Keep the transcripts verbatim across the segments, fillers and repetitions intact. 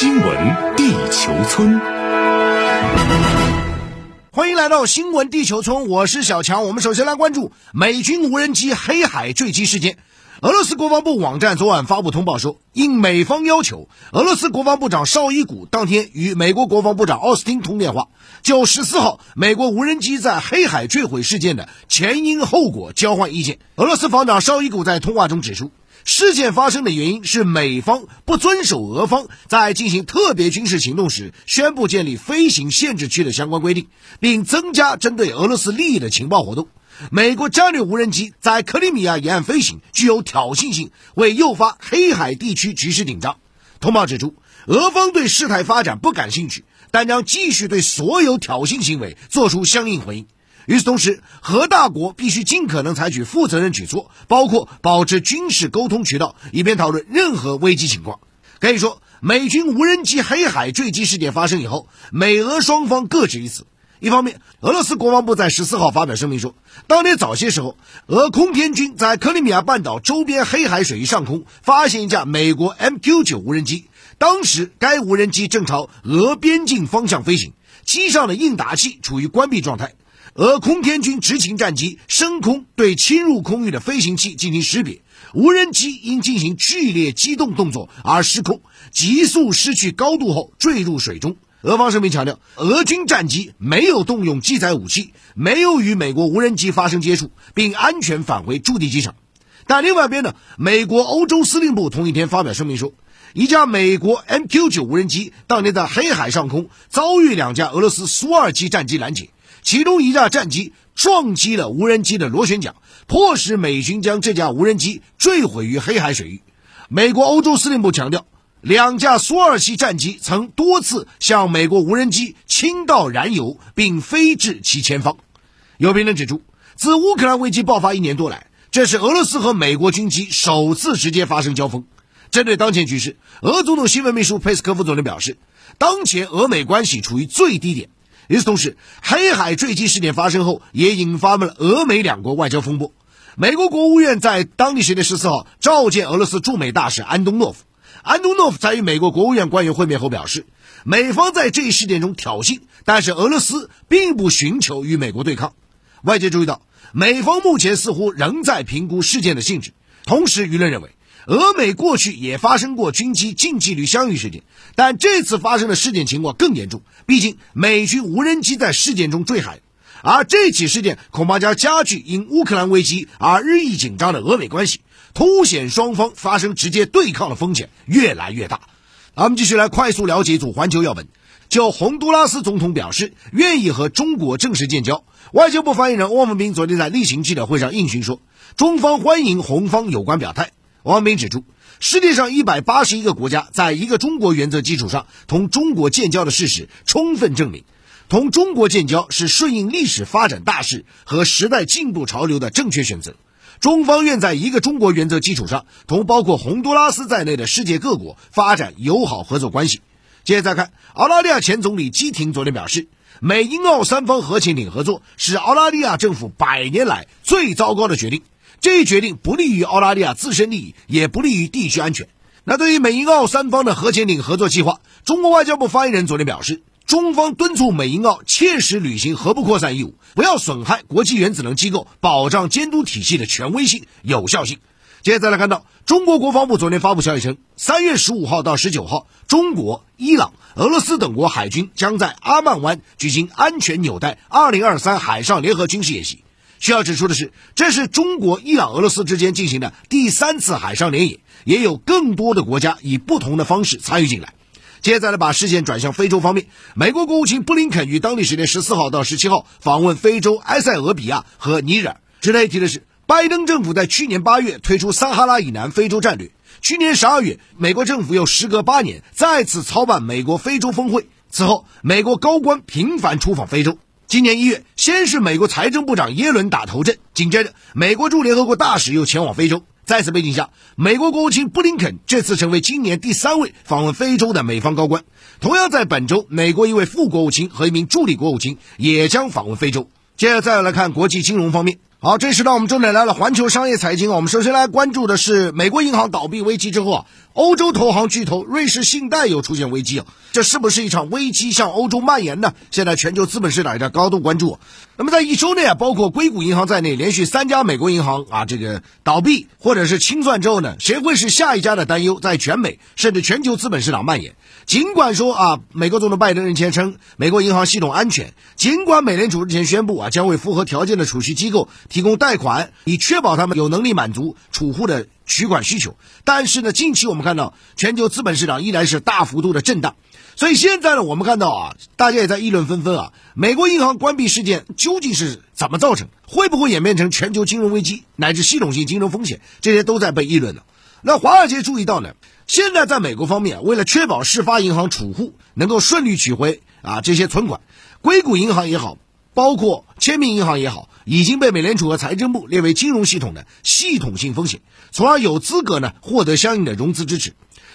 新闻地球村，欢迎来到新闻地球村，我是小强。我们首先来关注美军无人机黑海坠机事件。俄罗斯国防部网站昨晚发布通报说，应美方要求，俄罗斯国防部长绍伊古当天与美国国防部长奥斯汀通电话，就十四号美国无人机在黑海坠毁事件的前因后果交换意见。俄罗斯防长绍伊古在通话中指出，事件发生的原因是美方不遵守俄方在进行特别军事行动时宣布建立飞行限制区的相关规定，并增加针对俄罗斯利益的情报活动。美国战略无人机在克里米亚沿岸飞行具有挑衅性，为诱发黑海地区局势紧张。通报指出，俄方对事态发展不感兴趣，但将继续对所有挑衅行为做出相应回应。与此同时，核大国必须尽可能采取负责任举措，包括保持军事沟通渠道，以便讨论任何危机情况。可以说，美军无人机黑海坠机事件发生以后，美俄双方各执一词。一方面，俄罗斯国防部在十四号发表声明说，当天早些时候，俄空天军在克里米亚半岛周边黑海水域上空发现一架美国 M Q 九 无人机，当时该无人机正朝俄边境方向飞行，机上的应答器处于关闭状态。俄空天军执勤战机升空，对侵入空域的飞行器进行识别，无人机因进行剧烈机动动作而失控，急速失去高度后坠入水中。俄方声明强调，俄军战机没有动用机载武器，没有与美国无人机发生接触，并安全返回驻地机场。但另外一边呢，美国欧洲司令部同一天发表声明说，一架美国 M Q 九 无人机当年在黑海上空遭遇两架俄罗斯苏二七战机拦截，其中一架战机撞击了无人机的螺旋桨，迫使美军将这架无人机坠毁于黑海水域。美国欧洲司令部强调，两架苏二七战机曾多次向美国无人机倾倒燃油，并飞至其前方。有评论指出，自乌克兰危机爆发一年多来，这是俄罗斯和美国军机首次直接发生交锋。针对当前局势，俄总统新闻秘书佩斯科夫总理表示，当前俄美关系处于最低点。与此同时，黑海坠机事件发生后，也引发了俄美两国外交风波。美国国务院在当地时间十四号召见俄罗斯驻美大使安东诺夫。安东诺夫在与美国国务院官员会面后表示，美方在这一事件中挑衅，但是俄罗斯并不寻求与美国对抗。外界注意到，美方目前似乎仍在评估事件的性质。同时，舆论认为，俄美过去也发生过军机近距离相遇事件，但这次发生的事件情况更严重，毕竟美军无人机在事件中坠海，而这起事件恐怕将加剧因乌克兰危机而日益紧张的俄美关系，凸显双方发生直接对抗的风险越来越大。咱们继续来快速了解一组环球要闻。就洪都拉斯总统表示愿意和中国正式建交，外交部发言人汪文斌昨天在例行记者会上应询说，中方欢迎洪方有关表态。汪明指出，世界上一百八十一个国家在一个中国原则基础上同中国建交的事实，充分证明同中国建交是顺应历史发展大势和时代进步潮流的正确选择。中方愿在一个中国原则基础上同包括洪都拉斯在内的世界各国发展友好合作关系。接着再看，澳大利亚前总理基廷昨天表示，美英澳三方核潜艇合作是澳大利亚政府百年来最糟糕的决定，这一决定不利于澳大利亚自身利益，也不利于地区安全。那对于美英澳三方的核潜艇合作计划，中国外交部发言人昨天表示，中方敦促美英澳切实履行核不扩散义务，不要损害国际原子能机构保障监督体系的权威性、有效性。接着再来看到，中国国防部昨天发布消息称，三月十五号到十九号，中国、伊朗、俄罗斯等国海军将在阿曼湾举行安全纽带二零二三海上联合军事演习。需要指出的是，这是中国、伊朗、俄罗斯之间进行的第三次海上联演，也有更多的国家以不同的方式参与进来。接下来把视线转向非洲方面，美国国务卿布林肯于当地时间十四号到十七号访问非洲埃塞俄比亚和尼日尔。值得一提的是，拜登政府在去年八月推出撒哈拉以南非洲战略，去年十二月，美国政府又时隔八年再次操办美国非洲峰会，此后美国高官频繁出访非洲。今年一月，先是美国财政部长耶伦打头阵，紧接着美国驻联合国大使又前往非洲。在此背景下，美国国务卿布林肯这次成为今年第三位访问非洲的美方高官。同样在本周，美国一位副国务卿和一名助理国务卿也将访问非洲。接着再来看国际金融方面。好，这时呢我们重点来了环球商业财经。我们首先来关注的是美国银行倒闭危机之后啊，欧洲投行巨头瑞士信贷又出现危机啊，这是不是一场危机向欧洲蔓延呢？现在全球资本市场也在高度关注。那么在一周内啊，包括硅谷银行在内，连续三家美国银行啊这个倒闭或者是清算之后呢，谁会是下一家的担忧，在全美甚至全球资本市场蔓延。尽管说啊，美国总统拜登日前称美国银行系统安全，尽管美联储日前宣布啊，将为符合条件的储蓄机构提供贷款，以确保他们有能力满足储户的取款需求，但是呢，近期我们看到全球资本市场依然是大幅度的震荡，所以现在呢，我们看到啊，大家也在议论纷纷啊，美国银行关闭事件究竟是怎么造成，会不会演变成全球金融危机乃至系统性金融风险，这些都在被议论了。那华尔街注意到呢，现在在美国方面，为了确保事发银行储户能够顺利取回啊这些存款，硅谷银行也好，包括签名银行也好，已经被美联储和财政部列为金融系统的系统性风险，从而有资格呢获得相应的融资支持。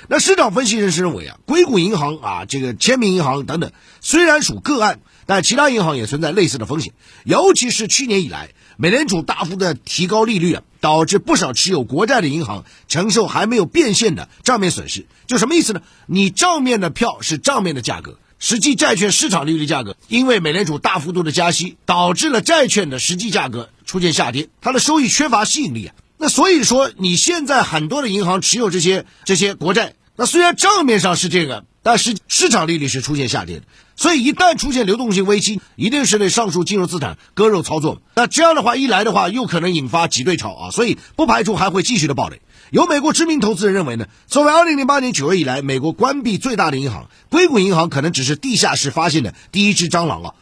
那市场分析人士认为啊，硅谷银行啊，这个签名银行等等，虽然属个案，但其他银行也存在类似的风险。尤其是去年以来，美联储大幅的提高利率啊，导致不少持有国债的银行承受还没有变现的账面损失。就什么意思呢？你账面的票是账面的价格。实际债券市场利率价格，因为美联储大幅度的加息，导致了债券的实际价格出现下跌，它的收益缺乏吸引力啊。那所以说，你现在很多的银行持有这些这些国债，那虽然账面上是这个，但是市场利率是出现下跌的。所以一旦出现流动性危机，一定是对上述金融资产割肉操作。那这样的话一来的话，又可能引发挤兑潮啊，所以不排除还会继续的暴雷。有美国知名投资人认为呢，作为二零零八年九月以来美国关闭最大的银行，硅谷银行可能只是地下室发现的第一只蟑螂啊。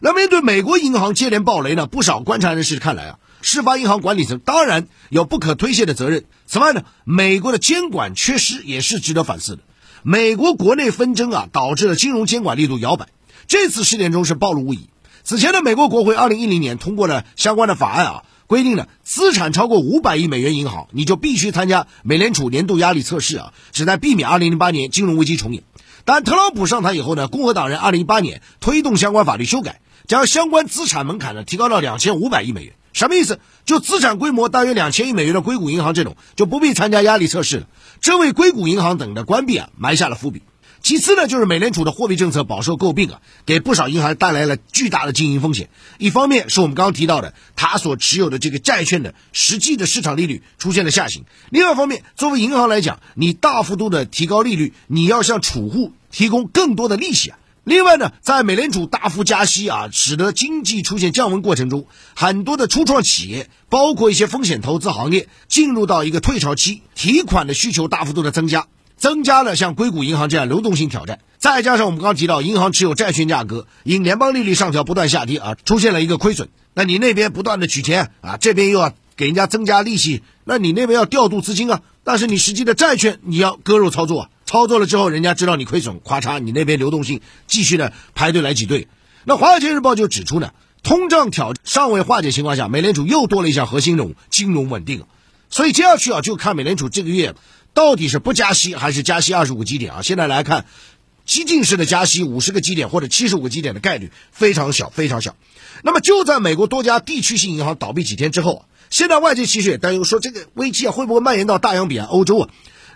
那面对美国银行接连暴雷呢，不少观察人士看来啊，事发银行管理层当然有不可推卸的责任。此外呢，美国的监管缺失也是值得反思的。美国国内纷争啊，导致了金融监管力度摇摆，这次事件中是暴露无遗。此前的美国国会二零一零年通过了相关的法案啊，规定了资产超过五百亿美元银行，你就必须参加美联储年度压力测试啊，旨在避免二零零八年金融危机重演。但特朗普上台以后呢，共和党人二零一八年推动相关法律修改，将相关资产门槛呢提高到两千五百亿美元。什么意思？就资产规模大约两千亿美元的硅谷银行这种，就不必参加压力测试了。这为硅谷银行等的关闭啊埋下了伏笔。其次呢，就是美联储的货币政策饱受诟病啊，给不少银行带来了巨大的经营风险。一方面是我们刚刚提到的，它所持有的这个债券的实际的市场利率出现了下行；另外一方面，作为银行来讲，你大幅度的提高利率，你要向储户提供更多的利息啊。另外呢，在美联储大幅加息啊，使得经济出现降温过程中，很多的初创企业，包括一些风险投资行业，进入到一个退潮期，提款的需求大幅度的增加，增加了像硅谷银行这样流动性挑战。再加上我们刚刚提到，银行持有债券价格因联邦利率上调不断下跌啊，出现了一个亏损。那你那边不断的取钱啊，这边又要给人家增加利息，那你那边要调度资金啊，但是你实际的债券你要割肉操作啊。操作了之后，人家知道你亏损，咵嚓，你那边流动性继续的排队来挤兑。那华尔街日报就指出呢，通胀挑战尚未化解情况下，美联储又多了一项核心任务，金融稳定。所以接下去啊，就看美联储这个月到底是不加息还是加息二十五个基点啊。现在来看，激进式的加息五十个基点或者七十五个基点的概率非常小，非常小。那么就在美国多家地区性银行倒闭几天之后啊，现在外界其实也担忧说，这个危机啊会不会蔓延到大洋彼岸欧洲啊。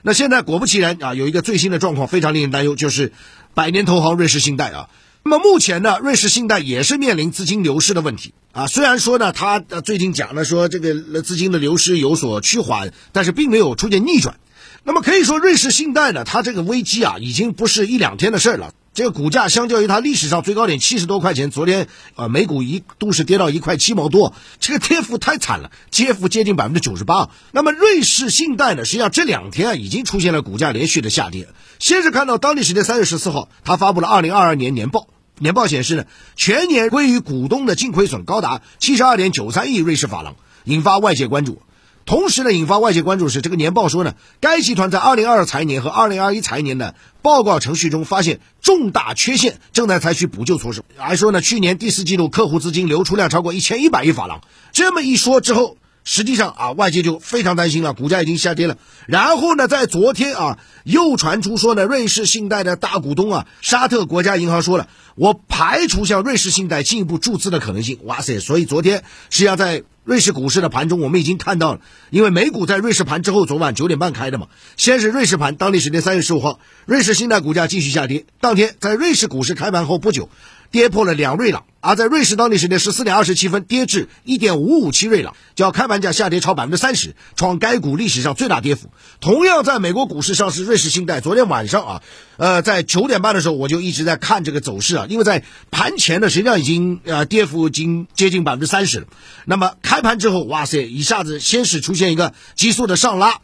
那现在果不其然啊，有一个最新的状况非常令人担忧，就是百年投行瑞士信贷啊。那么目前呢，瑞士信贷也是面临资金流失的问题啊。虽然说呢，他最近讲了说这个资金的流失有所趋缓，但是并没有出现逆转。那么可以说，瑞士信贷呢，它这个危机啊，已经不是一两天的事了。这个股价相较于它历史上最高点七十多块钱，昨天啊、呃、每股一度是跌到一块七毛多，这个跌幅太惨了，跌幅接近 百分之九十八。 那么瑞士信贷呢，实际上这两天啊已经出现了股价连续的下跌。先是看到当地时间三月十四号，它发布了二零二二年年报，年报显示呢，全年归于股东的净亏损高达 七十二点九三亿瑞士法郎，引发外界关注。同时呢，引发外界关注是这个年报说呢，该集团在二零二二财年和二零二一财年的报告程序中发现重大缺陷，正在采取补救措施。还说呢，去年第四季度客户资金流出量超过一千一百亿法郎。这么一说之后，实际上啊，外界就非常担心了，股价已经下跌了。然后呢，在昨天啊，又传出说呢，瑞士信贷的大股东啊，沙特国家银行说了，我排除向瑞士信贷进一步注资的可能性。哇塞！所以昨天实际上在瑞士股市的盘中，我们已经看到了，因为美股在瑞士盘之后，昨晚九点半开的嘛，先是瑞士盘，当地时间三月十五号，瑞士信贷股价继续下跌。当天在瑞士股市开盘后不久，跌破了两瑞朗，而在瑞士当地时间十四点二十七分，跌至一点五五七瑞朗，较开盘价下跌超百分之三十，创该股历史上最大跌幅。同样在美国股市上市，瑞士信贷昨天晚上啊，呃，在九点半的时候我就一直在看这个走势啊，因为在盘前呢，实际上已经呃跌幅已经接近百分之三十了。那么开盘之后，哇塞，一下子先是出现一个急速的上拉。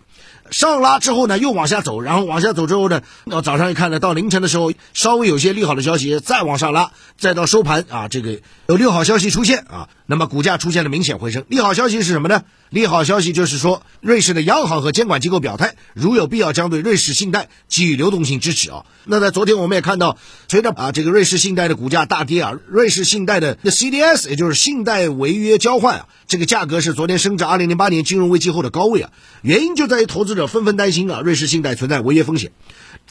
上拉之后呢，又往下走，然后往下走之后呢，到早上一看呢，到凌晨的时候稍微有些利好的消息，再往上拉，再到收盘啊，这个有利好消息出现啊，那么股价出现了明显回升。利好消息是什么呢？利好消息就是说，瑞士的央行和监管机构表态，如有必要将对瑞士信贷给予流动性支持啊。那在昨天我们也看到，随着啊这个瑞士信贷的股价大跌啊，瑞士信贷的 C D S 也就是信贷违约交换啊，这个价格是昨天升至二零零八年金融危机后的高位啊，原因就在于投资者纷纷担心啊，瑞士信贷存在违约风险。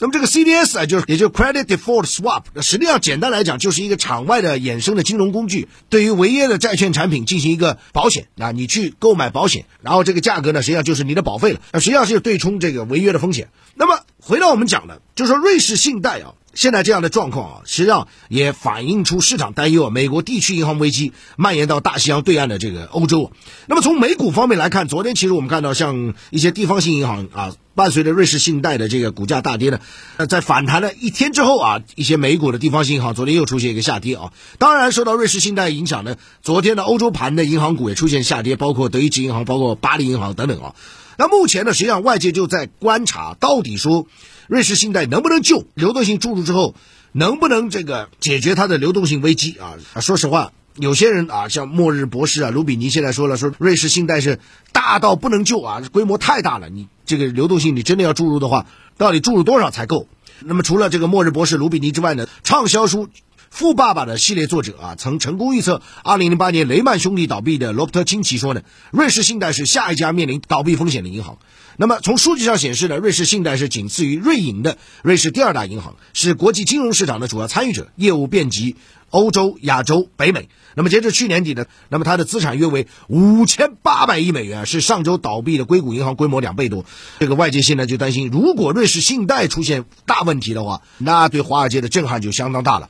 那么这个 C D S 啊，就是也就是 Credit Default Swap， 实际上简单来讲就是一个场外的衍生的金融工具，对于违约的债券产品进行一个保险啊，你去购买保险，然后这个价格呢，实际上就是你的保费了，实际上是对冲这个违约的风险。那么回到我们讲的，就是说瑞士信贷啊，现在这样的状况啊，实际上也反映出市场担忧啊，美国地区银行危机蔓延到大西洋对岸的这个欧洲啊。那么从美股方面来看，昨天其实我们看到像一些地方性银行啊，伴随着瑞士信贷的这个股价大跌呢，呃，在反弹了一天之后啊，一些美股的地方性银行昨天又出现一个下跌啊。当然，受到瑞士信贷影响呢，昨天的欧洲盘的银行股也出现下跌，包括德意志银行、包括巴黎银行等等啊。那目前呢，实际上外界就在观察，到底说瑞士信贷能不能救，流动性注入之后能不能这个解决它的流动性危机啊？说实话，有些人啊，像末日博士啊、卢比尼现在说了，说瑞士信贷是大到不能救啊，规模太大了，你这个流动性你真的要注入的话，到底注入多少才够？那么除了这个末日博士卢比尼之外呢，畅销书《富爸爸》的系列作者啊，曾成功预测二零零八年雷曼兄弟倒闭的罗伯特清崎说呢，瑞士信贷是下一家面临倒闭风险的银行。那么从数据上显示呢，瑞士信贷是仅次于瑞银的瑞士第二大银行，是国际金融市场的主要参与者，业务遍及欧洲、亚洲、北美。那么截至去年底呢，那么它的资产约为五千八百亿美元，是上周倒闭的硅谷银行规模两倍多。这个外界现在就担心，如果瑞士信贷出现大问题的话，那对华尔街的震撼就相当大了。